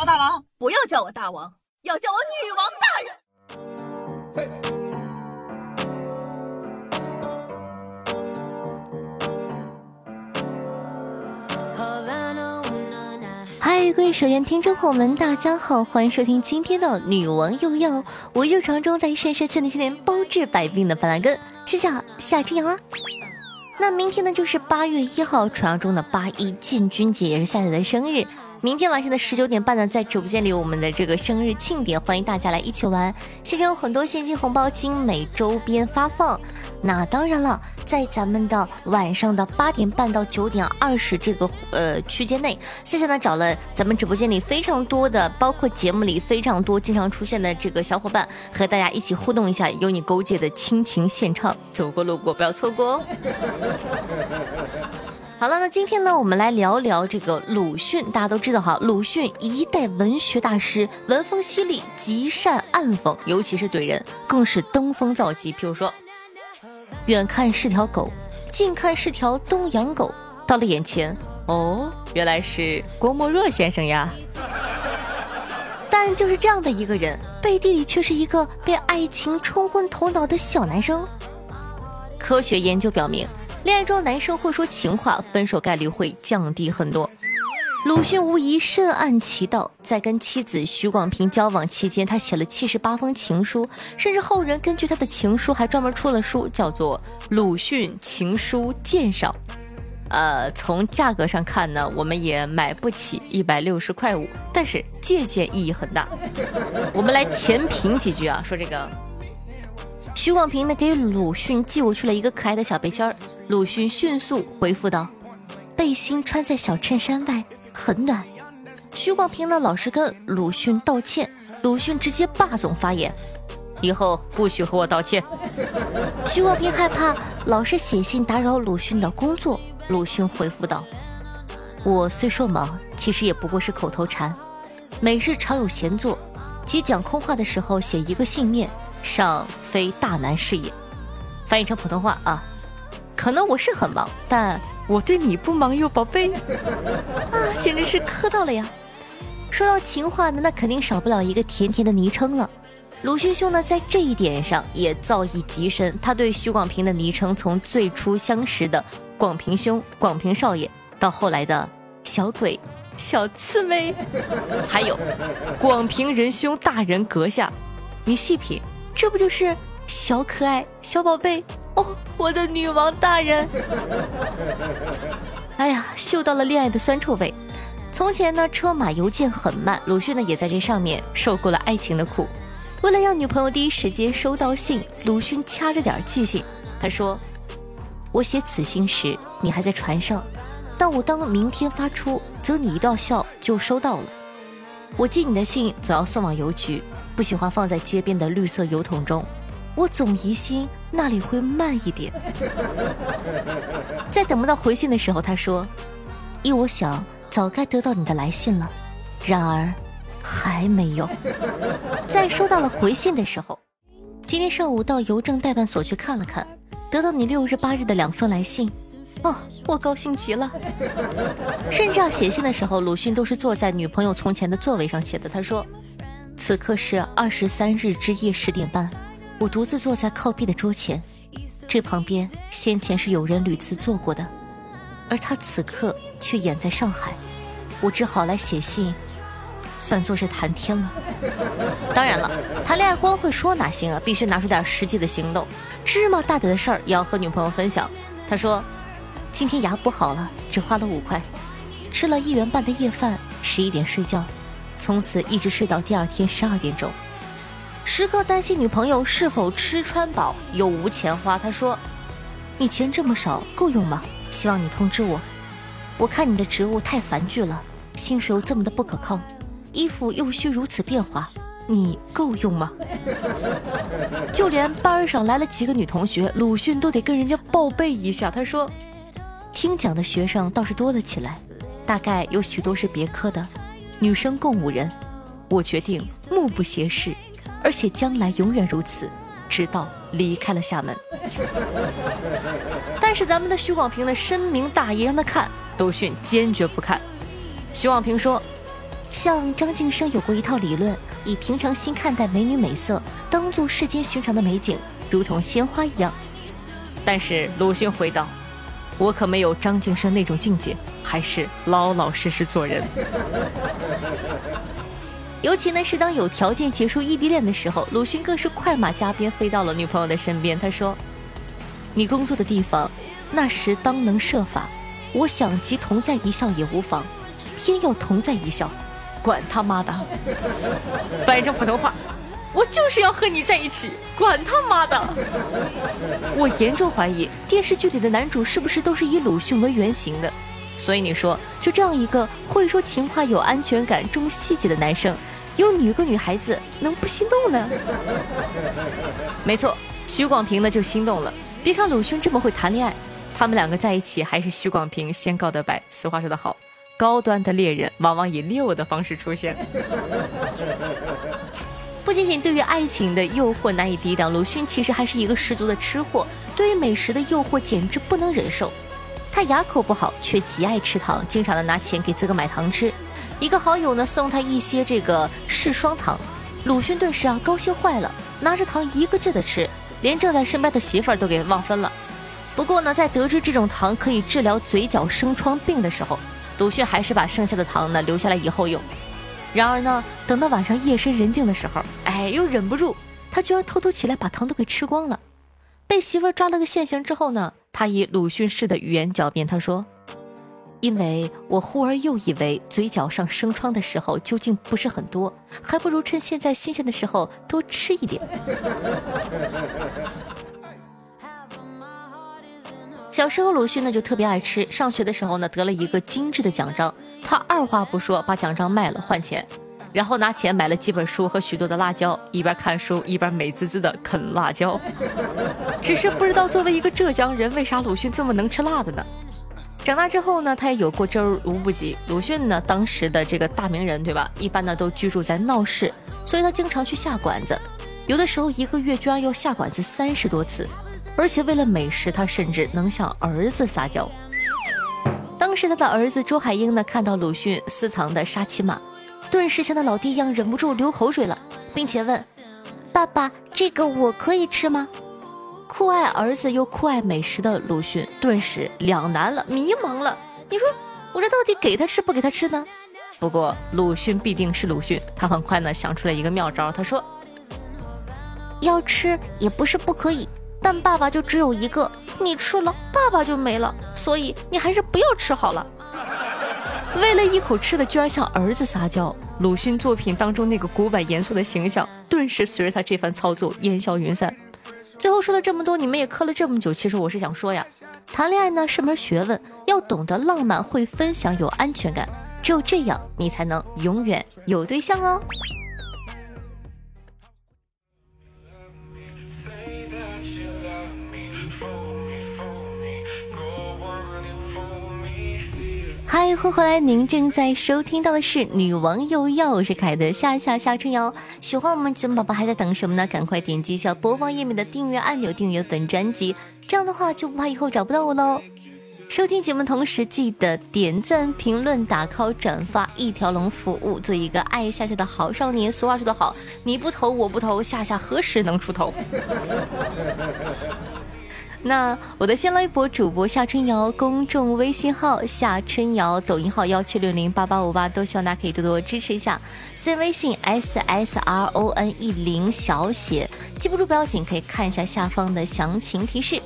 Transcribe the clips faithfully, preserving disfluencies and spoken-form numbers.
王大王，不要叫我大王，要叫我女王大人。嘿嗨，各位手言听众朋友们，大家好，欢迎收听今天的女王又要，我又传中在深山圈内青年包治百病的板蓝根，是叫夏春阳啊。那明天呢就是八月一号传说中的八一建军节，也是夏姐的生日。明天晚上的十九点半呢，在直播间里有我们的这个生日庆典，欢迎大家来一起玩，现场有很多现金红包、精美周边发放。那当然了，在咱们的晚上的八点半到九点二十这个呃区间内，夏夏呢找了咱们直播间里非常多的，包括节目里非常多经常出现的这个小伙伴，和大家一起互动一下，有你勾姐的亲情献唱，走过路过不要错过哦。好了，那今天呢我们来聊聊这个鲁迅。大家都知道哈，鲁迅一代文学大师，文风犀利，极善暗讽，尤其是对人更是登峰造极。譬如说，远看是条狗，近看是条东洋狗，到了眼前，哦，原来是郭沫若先生呀。但就是这样的一个人，背地里却是一个被爱情冲昏头脑的小男生。科学研究表明，恋爱中男生会说情话，分手概率会降低很多。鲁迅无疑深谙其道，在跟妻子许广平交往期间，他写了七十八封情书，甚至后人根据他的情书还专门出了书，叫做《鲁迅情书鉴赏》。呃，从价格上看呢，我们也买不起一百六十块五，但是借鉴意义很大。我们来前评几句啊，说这个许广平呢给鲁迅寄过去了一个可爱的小背心儿，鲁迅迅速回复道：“背心穿在小衬衫外很暖。”许广平呢老是跟鲁迅道歉，鲁迅直接霸总发言：“以后不许和我道歉。”许广平害怕老是写信打扰鲁迅的工作，鲁迅回复道：“我虽说忙，其实也不过是口头禅，每日常有闲坐，即讲空话的时候写一个信面，尚非大难事也。”翻译成普通话啊，可能我是很忙，但我对你不忙哟，宝贝啊，简直是磕到了呀。说到情话呢，那肯定少不了一个甜甜的昵称了。鲁迅兄呢在这一点上也造诣极深，他对许广平的昵称从最初相识的广平兄、广平少爷，到后来的小鬼、小刺猬，还有广平仁兄、大人阁下，你细品，这不就是小可爱、小宝贝哦，我的女王大人。哎呀，嗅到了恋爱的酸臭味。从前呢车马邮件很慢，鲁迅呢也在这上面受过了爱情的苦。为了让女朋友第一时间收到信，鲁迅掐着点记性，他说：“我写此信时你还在船上，但我当明天发出，则你一到校就收到了。我寄你的信总要送往邮局，不喜欢放在街边的绿色油桶中，我总疑心那里会慢一点。”在等不到回信的时候，他说：“依我想，早该得到你的来信了，然而还没有。”在收到了回信的时候，今天上午到邮政代办所去看了看，得到你六日八日的两封来信，哦，我高兴极了。甚至啊，写信的时候，鲁迅都是坐在女朋友从前的座位上写的。他说：“此刻是二十三日之夜十点半，我独自坐在靠壁的桌前，这旁边先前是有人屡次坐过的，而他此刻却远在上海，我只好来写信，算作是谈天了。”当然了，谈恋爱光会说哪行啊？必须拿出点实际的行动，芝麻大点的事儿也要和女朋友分享。他说：“今天牙补好了，只花了五块，吃了一元半的夜饭，十一点睡觉。”从此一直睡到第二天十二点钟，时刻担心女朋友是否吃穿饱又无钱花。他说：“你钱这么少，够用吗？希望你通知我。我看你的职务太繁巨了，薪水又这么的不可靠，衣服又需如此变化，你够用吗？”就连班上来了几个女同学，鲁迅都得跟人家报备一下。他说：“听讲的学生倒是多了起来，大概有许多是别科的。女生共五人，我决定目不斜视，而且将来永远如此，直到离开了厦门。”但是咱们的许广平呢深明大义，让他看，鲁迅坚决不看。许广平说：“像张晋生有过一套理论，以平常心看待美女美色，当作世间寻常的美景，如同鲜花一样。但是鲁迅回道，我可没有张晋生那种境界，还是老老实实做人。尤其呢是当有条件结束异地恋的时候，鲁迅更是快马加鞭飞到了女朋友的身边。他说，你工作的地方那时当能设法，我想即同在一笑也无妨，偏要同在一笑，管他妈的。翻译成普通话，我就是要和你在一起，管他妈的。我严重怀疑电视剧里的男主是不是都是以鲁迅为原型的，所以你说就这样一个会说情话、有安全感、重细节的男生，有女个女孩子能不心动呢？没错，许广平呢就心动了。别看鲁迅这么会谈恋爱，他们两个在一起还是许广平先告的白。俗话说得好，高端的猎人往往以猎物的方式出现。不仅仅对于爱情的诱惑难以抵挡，鲁迅其实还是一个十足的吃货，对于美食的诱惑简直不能忍受。他牙口不好，却极爱吃糖，经常的拿钱给自个买糖吃。一个好友呢送他一些这个柿霜糖，鲁迅顿时啊高兴坏了，拿着糖一个劲的吃，连正在身边的媳妇儿都给忘分了。不过呢，在得知这种糖可以治疗嘴角生疮病的时候，鲁迅还是把剩下的糖呢留下来以后用。然而呢，等到晚上夜深人静的时候，哎，又忍不住，他居然偷偷起来把糖都给吃光了。被媳妇儿抓了个现行之后呢，他以鲁迅式的语言狡辩，他说，因为我忽而又以为嘴角上生疮的时候究竟不是很多，还不如趁现在新鲜的时候多吃一点。小时候鲁迅呢就特别爱吃，上学的时候呢得了一个精致的奖章，他二话不说把奖章卖了换钱，然后拿钱买了几本书和许多的辣椒，一边看书一边美滋滋的啃辣椒。只是不知道作为一个浙江人，为啥鲁迅这么能吃辣的呢？长大之后呢，他也有过这无不及。鲁迅呢当时的这个大名人对吧，一般呢都居住在闹市，所以他经常去下馆子，有的时候一个月居然要下馆子三十多次。而且为了美食，他甚至能向儿子撒娇。当时他的儿子周海英呢看到鲁迅私藏的沙琪玛，顿时像他老弟一样忍不住流口水了，并且问，爸爸，这个我可以吃吗？酷爱儿子又酷爱美食的鲁迅顿时两难了，迷茫了。你说我这到底给他吃不给他吃呢？不过鲁迅必定是鲁迅，他很快呢想出来一个妙招。他说，要吃也不是不可以，但爸爸就只有一个，你吃了爸爸就没了，所以你还是不要吃好了。为了一口吃的居然向儿子撒娇，鲁迅作品当中那个古板严肃的形象顿时随着他这番操作烟消云散。最后说了这么多，你们也磕了这么久，其实我是想说呀，谈恋爱呢是门学问，要懂得浪漫，会分享，有安全感，只有这样你才能永远有对象哦。嗨，欢迎回来！您正在收听到的是《女王又要》，我是凯的夏夏夏春瑶。喜欢我们节目宝宝还在等什么呢？赶快点击一下播放页面的订阅按钮，订阅本专辑，这样的话就不怕以后找不到我喽。收听节目同时记得点赞、评论、打 call、转发，一条龙服务，做一个爱夏夏的好少年。俗话说得好，你不投我不投，夏夏何时能出头？那我的新浪微博主播夏春瑶，公众微信号夏春瑶，抖音号幺七六零八八五八，都希望大家可以多多支持一下。私人微信 ssrone 小写，记不住不要紧，可以看一下下方的详情提示。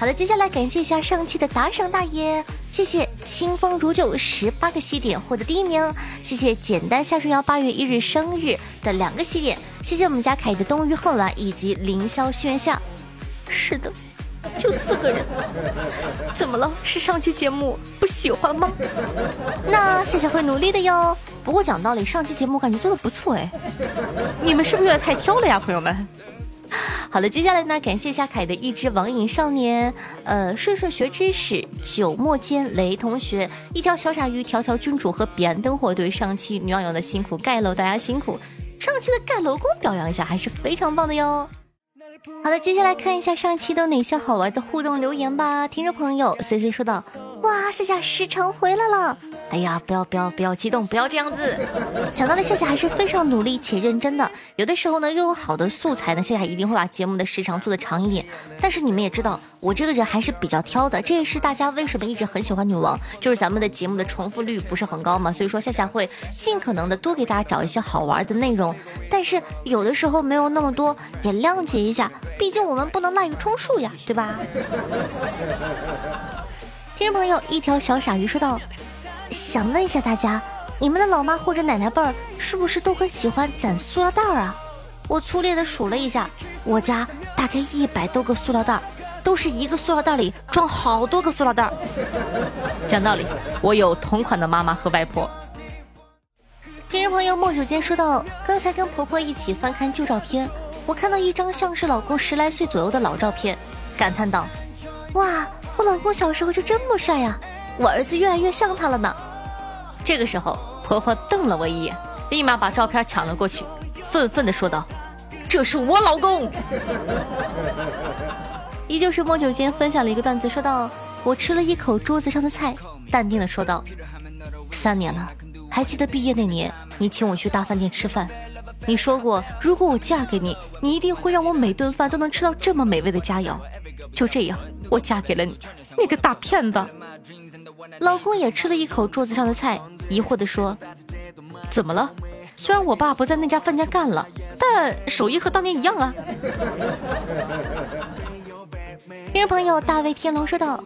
好的，接下来感谢一下上期的打赏大爷，谢谢清风如旧十八个喜点获得第一名，谢谢简单夏春瑶八月一日生日的两个喜点，谢谢我们家凯的冬日恨晚以及凌霄轩辕夏。是的，就四个人，怎么了？是上期节目不喜欢吗？那夏夏会努力的哟。不过讲道理，上期节目我感觉做的不错哎，你们是不是有点太挑了呀，朋友们？好了，接下来呢，感谢夏凯的一只网瘾少年，呃，顺顺学知识，九墨间雷同学，一条小傻鱼，条条君主和彼岸灯火对上期女网友的辛苦盖楼，大家辛苦，上期的盖楼工表扬一下，还是非常棒的哟。好的，接下来看一下上期都有哪些好玩的互动留言吧。听众朋友 C C 说道，哇，夏夏时常回来了，哎呀，不要不要不要激动，不要这样子。讲到了夏夏还是非常努力且认真的，有的时候呢又有好的素材呢，夏夏一定会把节目的时长做得长一点。但是你们也知道，我这个人还是比较挑的，这也是大家为什么一直很喜欢女王，就是咱们的节目的重复率不是很高嘛，所以说夏夏会尽可能的多给大家找一些好玩的内容，但是有的时候没有那么多也谅解一下，毕竟我们不能滥竽充数呀，对吧？听众朋友一条小傻鱼说道，想问一下大家，你们的老妈或者奶奶辈儿是不是都很喜欢攒塑料袋儿啊？我粗略的数了一下，我家大概一百多个塑料袋，都是一个塑料袋里装好多个塑料袋。讲道理，我有同款的妈妈和外婆。听众朋友莫九间说到，刚才跟婆婆一起翻看旧照片，我看到一张像是老公十来岁左右的老照片，感叹道：哇，我老公小时候就真不帅呀、啊。我儿子越来越像他了呢。这个时候婆婆瞪了我一眼，立马把照片抢了过去，愤愤地说道，这是我老公。依旧是莫九间分享了一个段子，说道，我吃了一口桌子上的菜，淡定地说道，三年了，还记得毕业那年你请我去大饭店吃饭，你说过如果我嫁给你，你一定会让我每顿饭都能吃到这么美味的佳肴，就这样我嫁给了你，那个大骗子。老公也吃了一口桌子上的菜，疑惑地说，怎么了？虽然我爸不在那家饭店干了，但手艺和当年一样啊。听众朋友大卫天龙说道，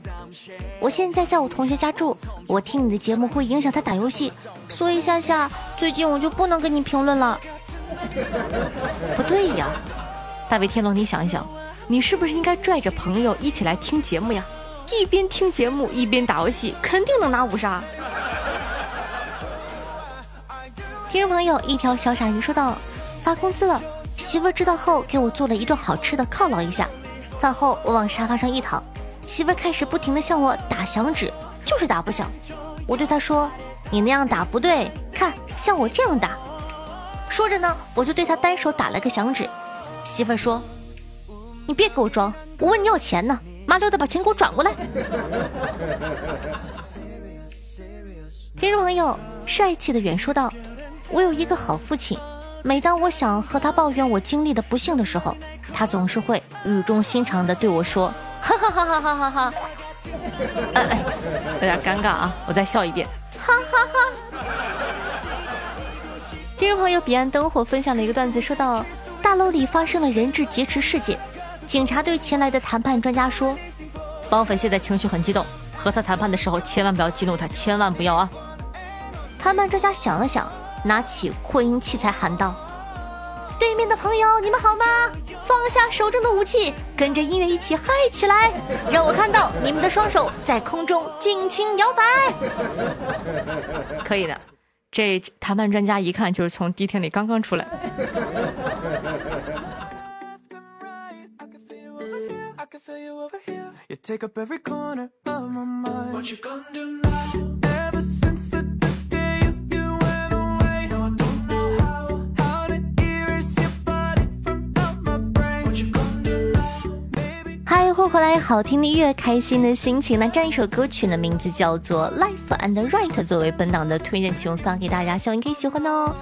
我现在在我同学家住，我听你的节目会影响他打游戏，所以夏夏最近我就不能跟你评论了。不对呀，大卫天龙，你想一想，你是不是应该拽着朋友一起来听节目呀？一边听节目一边打游戏，肯定能拿五杀。听众朋友一条小傻鱼说道，发工资了，媳妇知道后给我做了一顿好吃的犒劳一下。饭后我往沙发上一躺，媳妇开始不停地向我打响指，就是打不响。我对她说，你那样打不对，看像我这样打。说着呢，我就对她单手打了个响指。媳妇说，你别给我装，我问你要钱呢，麻溜的把钱给我转过来。听众朋友帅气的远说道，我有一个好父亲，每当我想和他抱怨我经历的不幸的时候，他总是会语重心长的对我说，哈哈哈哈哈哈哈。哎哎，有点尴尬啊，我再笑一遍，哈哈哈。听众朋友彼岸灯火分享了一个段子，说到大楼里发生了人质劫持事件，警察对前来的谈判专家说，绑匪现在情绪很激动，和他谈判的时候千万不要激怒他，千万不要啊。谈判专家想了想，拿起扩音器材喊道，对面的朋友你们好吗？放下手中的武器，跟着音乐一起嗨起来，让我看到你们的双手在空中尽情摇摆。可以的，这谈判专家一看就是从地铁里刚刚出来。嗨，回来，好听的音乐，开心的心情。那这样一首歌曲的名字叫做 Life and Write， 作为本档的推荐曲目放给大家，希望你可以喜欢哦。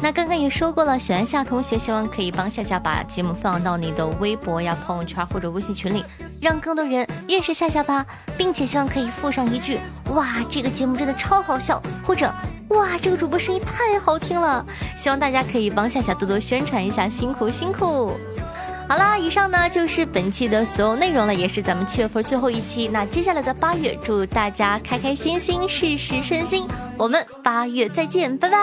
那刚刚也说过了，喜欢夏同学希望可以帮夏夏把节目放到你的微博呀、朋友圈或者微信群里，让更多人认识夏夏吧，并且希望可以附上一句，哇这个节目真的超好笑，或者哇这个主播声音太好听了，希望大家可以帮夏夏多多宣传一下，辛苦辛苦。好啦，以上呢就是本期的所有内容了，也是咱们七月份最后一期。那接下来的八月，祝大家开开心心，事事顺心。我们八月再见，拜拜。